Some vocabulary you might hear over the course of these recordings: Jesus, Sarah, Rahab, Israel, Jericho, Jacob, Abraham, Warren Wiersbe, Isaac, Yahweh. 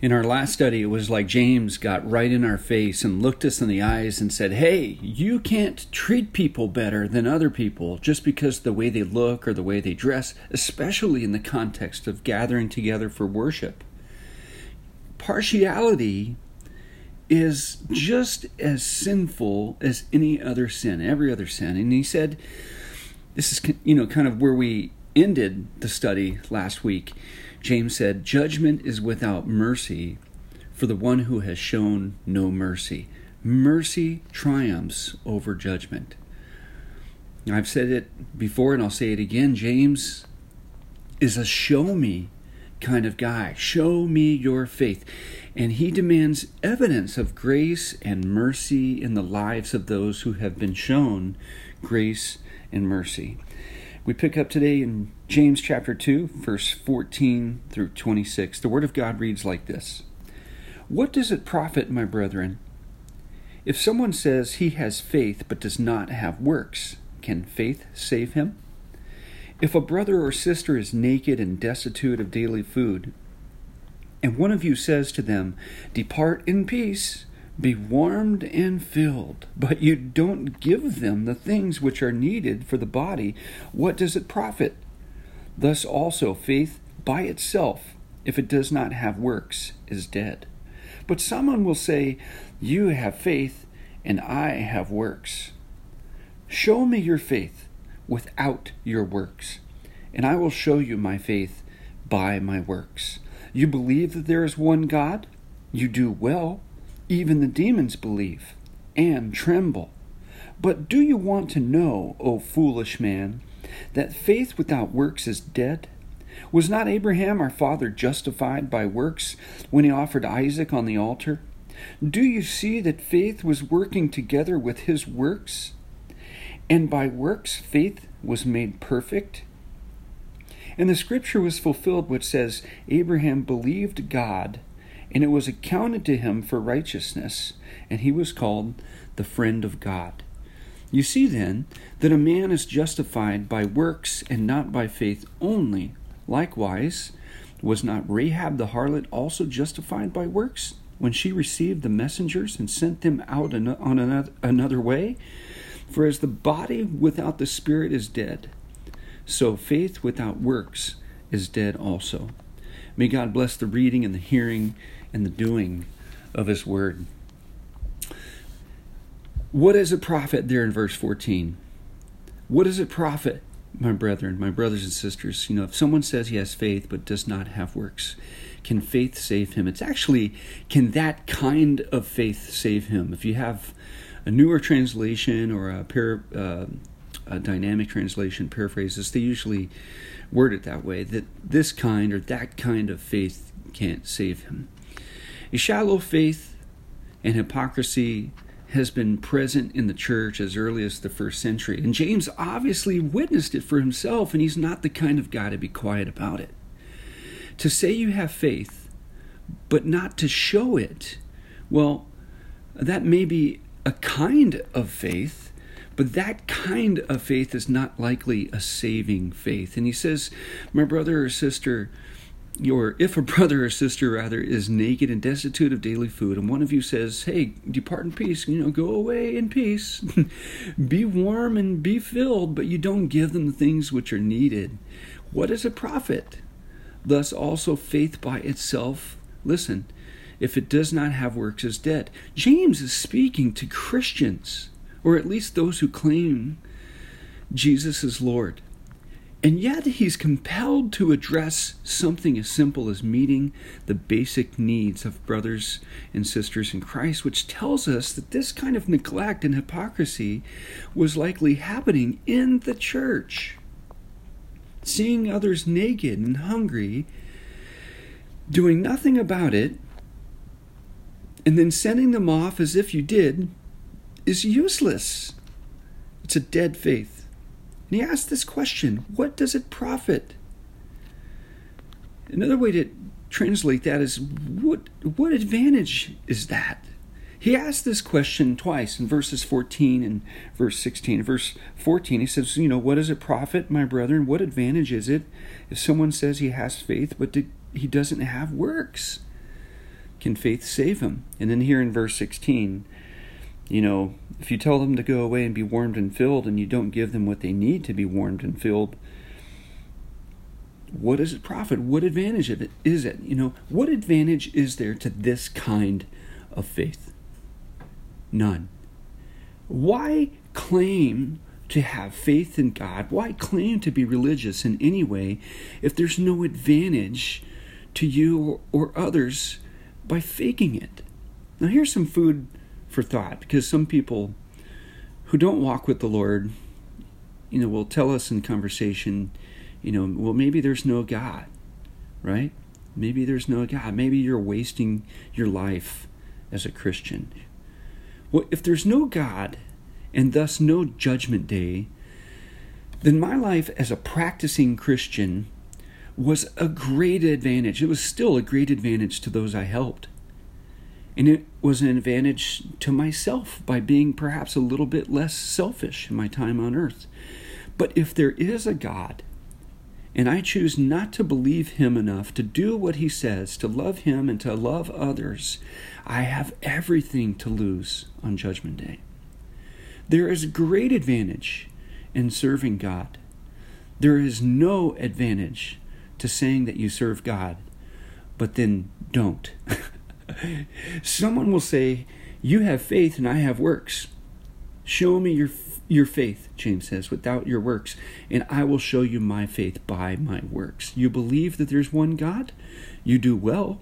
In our last study, it was like James got right in our face and looked us in the eyes and said, hey, you can't treat people better than other people just because the way they look or the way they dress, especially in the context of gathering together for worship. Partiality is just as sinful as any other sin, every other sin. And he said, this is, kind of where we ended the study last week. James said, judgment is without mercy for the one who has shown no mercy. Mercy triumphs over judgment. I've said it before and I'll say it again. James is a show me kind of guy. Show me your faith. And he demands evidence of grace and mercy in the lives of those who have been shown grace and mercy. We pick up today in James chapter 2, verse 14 through 26. The Word of God reads like this. What does it profit, my brethren, if someone says he has faith but does not have works? Can faith save him? If a brother or sister is naked and destitute of daily food, and one of you says to them, depart in peace, be warmed and filled, but you don't give them the things which are needed for the body, what does it profit? Thus also faith by itself, if it does not have works, is dead. But someone will say, you have faith, and I have works. Show me your faith without your works, and I will show you my faith by my works. You believe that there is one God? You do well. Even the demons believe and tremble. But do you want to know, O foolish man, that faith without works is dead? Was not Abraham our father justified by works when he offered Isaac on the altar? Do you see that faith was working together with his works? And by works faith was made perfect? And the scripture was fulfilled which says, Abraham believed God, and it was accounted to him for righteousness, and he was called the friend of God. You see then that a man is justified by works and not by faith only. Likewise, was not Rahab the harlot also justified by works when she received the messengers and sent them out on another way? For as the body without the spirit is dead, so faith without works is dead also. May God bless the reading and the hearing and the doing of his word. What does it profit there in verse 14? What does it profit, my brethren, my brothers and sisters? If someone says he has faith but does not have works, can faith save him? It's actually, can that kind of faith save him? If you have a newer translation or a dynamic translation paraphrases, they usually word it that way, that this kind or that kind of faith can't save him. A shallow faith and hypocrisy has been present in the church as early as the first century. And James obviously witnessed it for himself, and he's not the kind of guy to be quiet about it. To say you have faith, but not to show it, well, that may be a kind of faith, but that kind of faith is not likely a saving faith. And he says, my brother or sister, or if a brother or sister rather is naked and destitute of daily food, and one of you says, hey, depart in peace, go away in peace, be warm and be filled, but you don't give them the things which are needed, what is it profit? Thus also faith by itself, listen, if it does not have works is dead. James is speaking to Christians, or at least those who claim Jesus is Lord. And yet he's compelled to address something as simple as meeting the basic needs of brothers and sisters in Christ, which tells us that this kind of neglect and hypocrisy was likely happening in the church. Seeing others naked and hungry, doing nothing about it, and then sending them off as if you did, is useless. It's a dead faith. And he asked this question, what does it profit? Another way to translate that is, what advantage is that? He asked this question twice in verses 14 and verse 16. Verse 14, he says, what does it profit, my brethren? What advantage is it if someone says he has faith, but he doesn't have works? can faith save him? And then here in verse 16, you know, if you tell them to go away and be warmed and filled, and you don't give them what they need to be warmed and filled, what does it profit? What advantage of it is it? You know, what advantage is there to this kind of faith? None. Why claim to have faith in God? Why claim to be religious in any way if there's no advantage to you or others by faking it? Now here's some food for thought, because some people who don't walk with the Lord, you know, will tell us in conversation, you know, well, maybe there's no God, right? Maybe there's no God. Maybe you're wasting your life as a Christian. Well, if there's no God, and thus no judgment day, then my life as a practicing Christian was a great advantage. It was still a great advantage to those I helped. And it was an advantage to myself by being perhaps a little bit less selfish in my time on earth. But if there is a God, and I choose not to believe him enough to do what he says, to love him and to love others, I have everything to lose on Judgment Day. There is great advantage in serving God. There is no advantage to saying that you serve God, but then don't. Someone will say, you have faith and I have works. Show me your faith, James says, without your works, and I will show you my faith by my works. You believe that there's one God? You do well.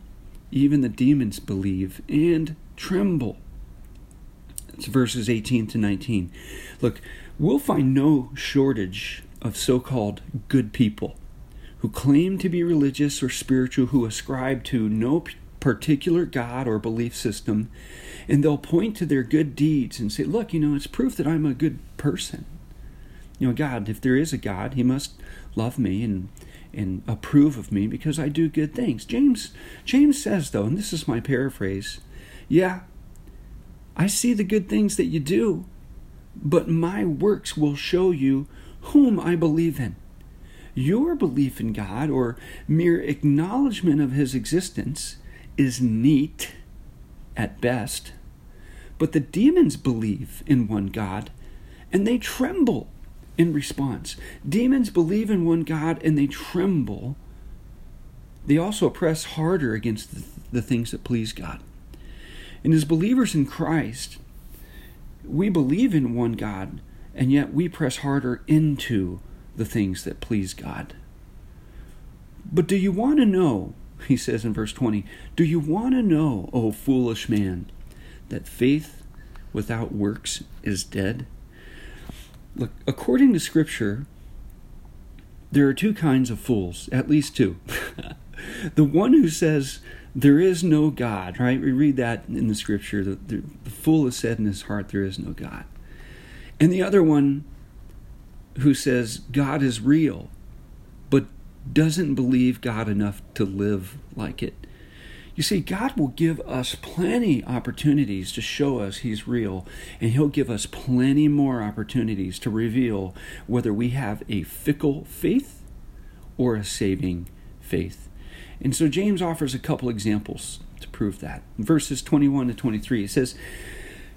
Even the demons believe and tremble. It's verses 18 to 19. Look, we'll find no shortage of so-called good people who claim to be religious or spiritual, who ascribe to no particular God or belief system, and they'll point to their good deeds and say, look, you know, it's proof that I'm a good person. You know, God, if there is a God, he must love me and approve of me because I do good things. James says, though, and this is my paraphrase, yeah, I see the good things that you do, but my works will show you whom I believe in. Your belief in God or mere acknowledgement of his existence is neat at best, but the demons believe in one God and they tremble in response. Demons believe in one God and they tremble. They also press harder against the things that please God. And as believers in Christ, we believe in one God, and yet we press harder into the things that please God. But do you want to know, he says in verse 20, do you want to know, O foolish man, that faith without works is dead? Look, according to Scripture, there are two kinds of fools, at least two. The one who says, there is no God, right? We read that in the Scripture. The fool has said in his heart, there is no God. And the other one who says God is real, but doesn't believe God enough to live like it. You see, God will give us plenty opportunities to show us he's real, and he'll give us plenty more opportunities to reveal whether we have a fickle faith or a saving faith. And so James offers a couple examples to prove that. In verses 21 to 23, it says,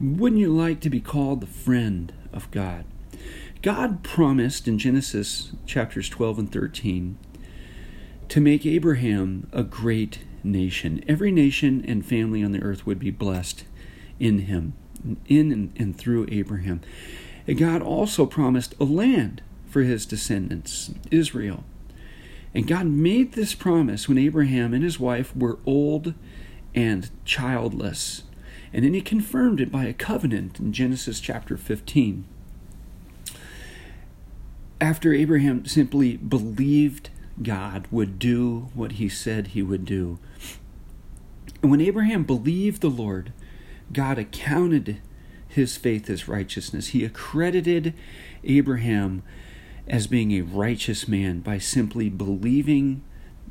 wouldn't you like to be called the friend of God? God promised in Genesis chapters 12 and 13 to make Abraham a great nation. Every nation and family on the earth would be blessed in him, in and through Abraham. And God also promised a land for his descendants, Israel. And God made this promise when Abraham and his wife were old and childless. And then he confirmed it by a covenant in Genesis chapter 15. After Abraham simply believed God would do what he said he would do. And when Abraham believed the Lord, God accounted his faith as righteousness. He accredited Abraham as being a righteous man by simply believing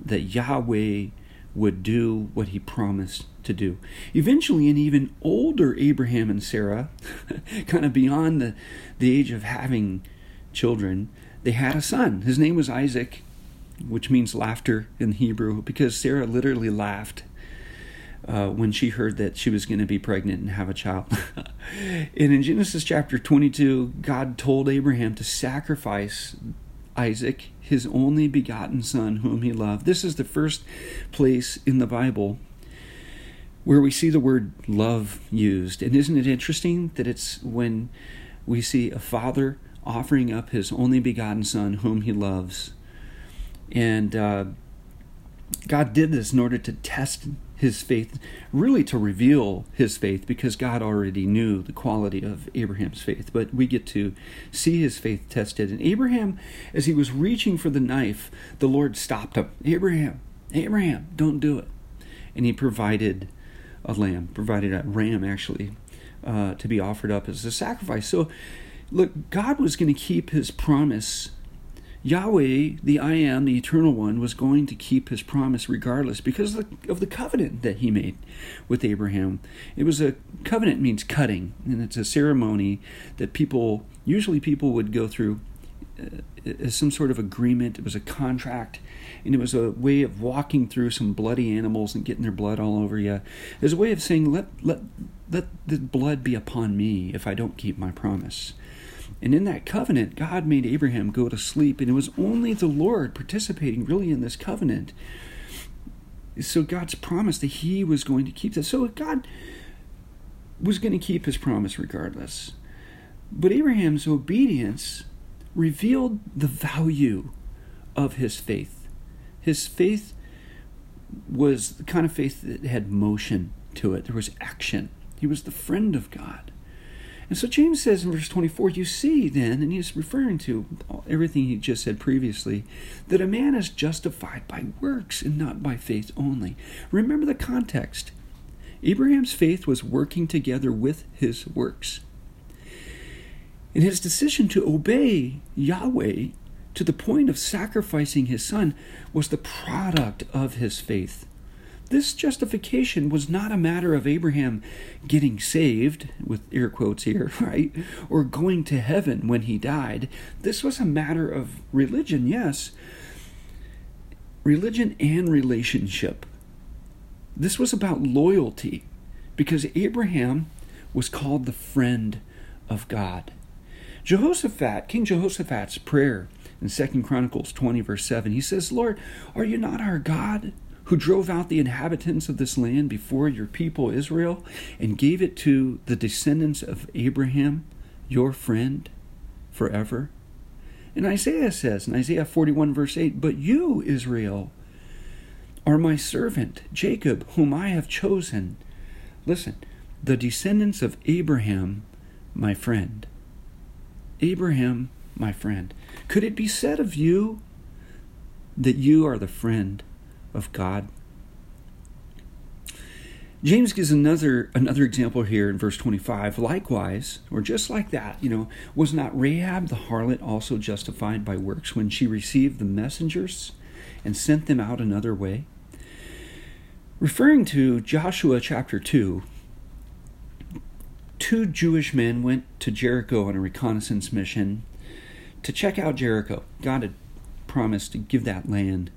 that Yahweh would do what he promised to do. Eventually, an even older Abraham and Sarah, kind of beyond the age of having children, they had a son. His name was Isaac, which means laughter in Hebrew, because Sarah literally laughed when she heard that she was going to be pregnant and have a child. And in Genesis chapter 22, God told Abraham to sacrifice Isaac, his only begotten son whom he loved. This is the first place in the Bible where we see the word love used. And isn't it interesting that it's when we see a father offering up his only begotten son whom he loves. And God did this in order to test his faith, really to reveal his faith, because God already knew the quality of Abraham's faith. But we get to see his faith tested. And Abraham, as he was reaching for the knife, the Lord stopped him. Abraham, don't do it. And he provided a ram, to be offered up as a sacrifice. So, look, God was going to keep his promise. Yahweh, the I Am, the Eternal One, was going to keep his promise regardless because of the covenant that he made with Abraham. It was a covenant means cutting, and it's a ceremony that people would go through as some sort of agreement. It was a contract, and it was a way of walking through some bloody animals and getting their blood all over you. It was a way of saying, let the blood be upon me if I don't keep my promise. And in that covenant, God made Abraham go to sleep, and it was only the Lord participating really in this covenant. So God's promise that he was going to keep that. So God was going to keep his promise regardless. But Abraham's obedience revealed the value of his faith. His faith was the kind of faith that had motion to it. There was action. He was the friend of God. And so James says in verse 24, you see then, and he's referring to everything he just said previously, that a man is justified by works and not by faith only. Remember the context. Abraham's faith was working together with his works. And his decision to obey Yahweh to the point of sacrificing his son was the product of his faith. This justification was not a matter of Abraham getting saved, with air quotes here, right? Or going to heaven when he died. This was a matter of religion, yes. Religion and relationship. This was about loyalty, because Abraham was called the friend of God. King Jehoshaphat's prayer in 2 Chronicles 20, verse 7, he says, Lord, are you not our God, who drove out the inhabitants of this land before your people Israel and gave it to the descendants of Abraham, your friend, forever? And Isaiah says, in Isaiah 41 verse 8, but you, Israel, are my servant, Jacob, whom I have chosen. Listen, the descendants of Abraham, my friend. Abraham, my friend. Could it be said of you that you are the friend of God? James gives another example here in verse 25. Likewise, or just like that, was not Rahab the harlot also justified by works when she received the messengers and sent them out another way? Referring to Joshua chapter 2, two Jewish men went to Jericho on a reconnaissance mission to check out Jericho. God had promised to give that land,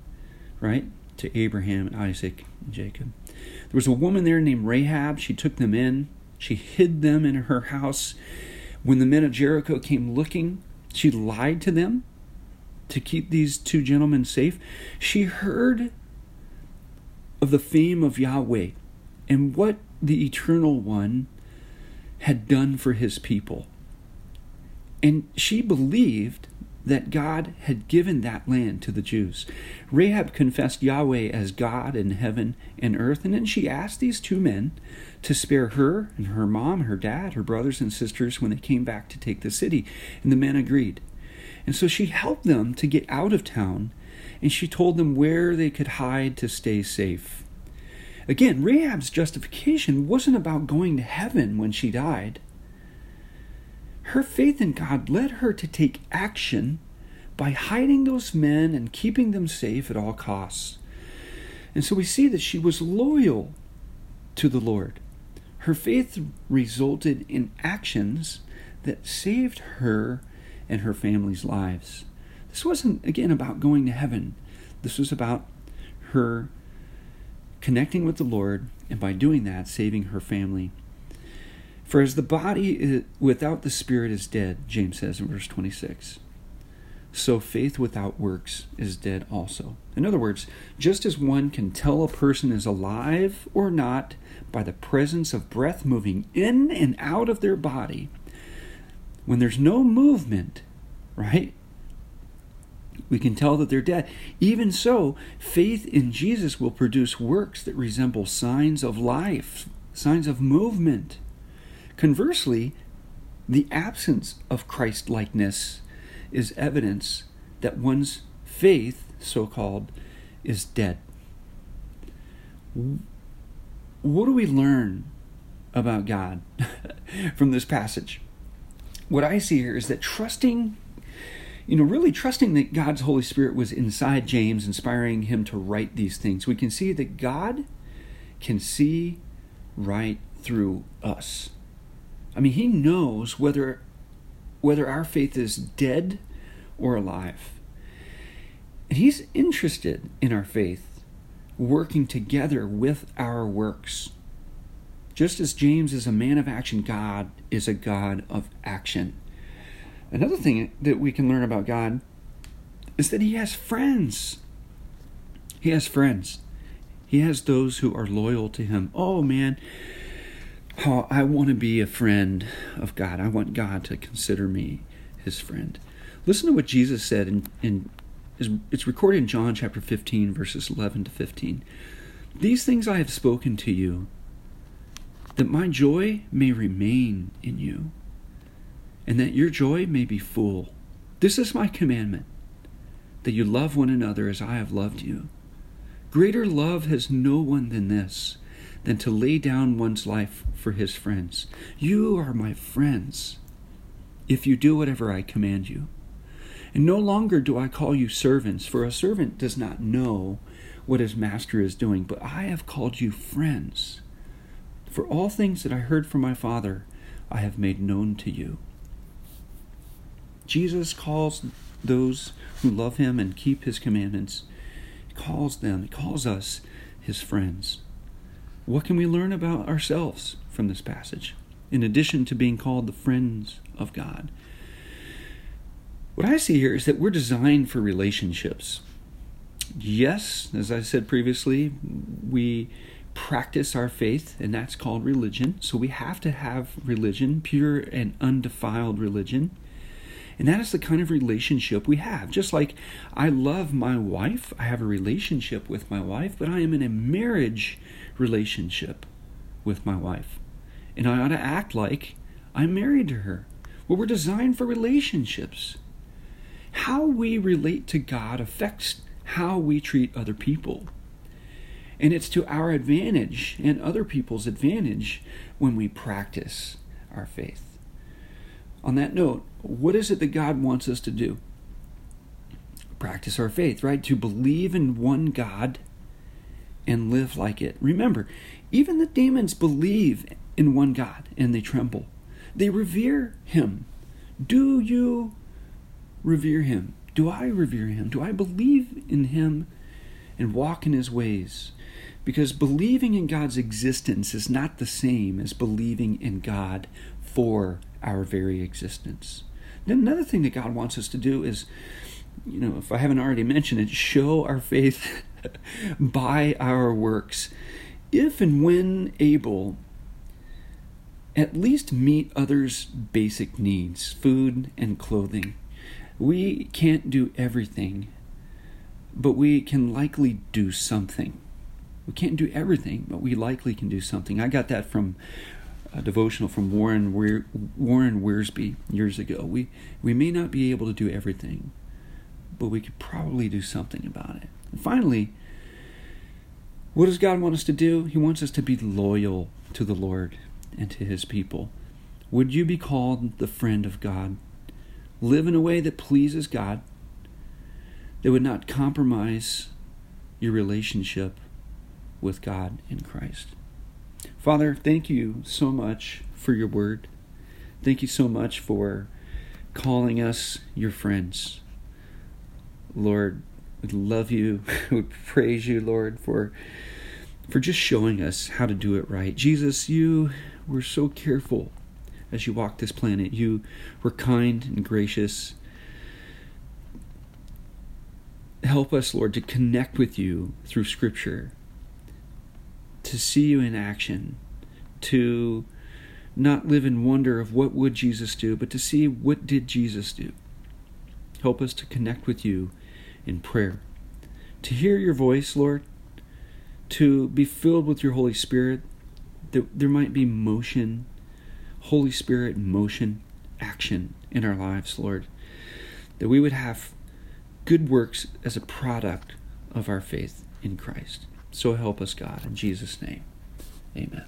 right, to Abraham and Isaac and Jacob. There was a woman there named Rahab. She took them in. She hid them in her house. When the men of Jericho came looking, she lied to them to keep these two gentlemen safe. She heard of the fame of Yahweh and what the Eternal One had done for his people. And she believed that God had given that land to the Jews. Rahab confessed Yahweh as God in heaven and earth, and then she asked these two men to spare her and her mom, her dad, her brothers and sisters when they came back to take the city, and the men agreed. And so she helped them to get out of town, and she told them where they could hide to stay safe. Again, Rahab's justification wasn't about going to heaven when she died. Her faith in God led her to take action by hiding those men and keeping them safe at all costs. And so we see that she was loyal to the Lord. Her faith resulted in actions that saved her and her family's lives. This wasn't, again, about going to heaven. This was about her connecting with the Lord, and by doing that, saving her family. For as the body without the spirit is dead, James says in verse 26, so faith without works is dead also. In other words, just as one can tell a person is alive or not by the presence of breath moving in and out of their body, when there's no movement, right, we can tell that they're dead. Even so, faith in Jesus will produce works that resemble signs of life, signs of movement. Conversely, the absence of Christ-likeness is evidence that one's faith, so-called, is dead. What do we learn about God from this passage? What I see here is that really trusting that God's Holy Spirit was inside James, inspiring him to write these things. We can see that God can see right through us. I mean, he knows whether our faith is dead or alive. And he's interested in our faith working together with our works. Just as James is a man of action, God is a God of action. Another thing that we can learn about God is that he has friends. He has friends. He has those who are loyal to him. Oh, man. Oh, I want to be a friend of God. I want God to consider me his friend. Listen to what Jesus said. It's recorded in John chapter 15, verses 11 to 15. These things I have spoken to you, that my joy may remain in you, and that your joy may be full. This is my commandment, that you love one another as I have loved you. Greater love has no one than this, than to lay down one's life for his friends. You are my friends, if you do whatever I command you. And no longer do I call you servants, for a servant does not know what his master is doing, but I have called you friends. For all things that I heard from my Father, I have made known to you. Jesus calls those who love him and keep his commandments, he calls us his friends. What can we learn about ourselves from this passage, in addition to being called the friends of God? What I see here is that we're designed for relationships. Yes, as I said previously, we practice our faith, and that's called religion. So we have to have religion, pure and undefiled religion. And that is the kind of relationship we have. Just like I love my wife, I have a relationship with my wife, but I am in a marriage relationship with my wife. And I ought to act like I'm married to her. Well, we're designed for relationships. How we relate to God affects how we treat other people. And it's to our advantage and other people's advantage when we practice our faith. On that note, what is it that God wants us to do? Practice our faith, right? To believe in one God and live like it. Remember, even the demons believe in one God and they tremble. They revere him. Do you revere him? Do I revere him? Do I believe in him and walk in his ways? Because believing in God's existence is not the same as believing in God for our very existence. Then another thing that God wants us to do is, if I haven't already mentioned it, show our faith by our works. If and when able, at least meet others' basic needs, food and clothing. We can't do everything, but we can likely do something. We can't do everything, but we likely can do something. I got that from a devotional from Warren Wiersbe years ago. We may not be able to do everything, but we could probably do something about it. And finally, What does God want us to do? He wants us to be loyal to the Lord and to his people. Would you be called the friend of God? Live in a way that pleases God, that would not compromise your relationship with God in Christ. Father, thank you so much for your word. Thank you so much for calling us your friends. Lord, we love you. We praise you, Lord, for just showing us how to do it right. Jesus, you were so careful as you walked this planet. You were kind and gracious. Help us, Lord, to connect with you through Scripture, to see you in action, to not live in wonder of what would Jesus do, but to see what did Jesus do. Help us to connect with you in prayer, to hear your voice, Lord, to be filled with your Holy Spirit, that there might be motion, Holy Spirit motion, action in our lives, Lord, that we would have good works as a product of our faith in Christ. So help us, God, in Jesus' name. Amen.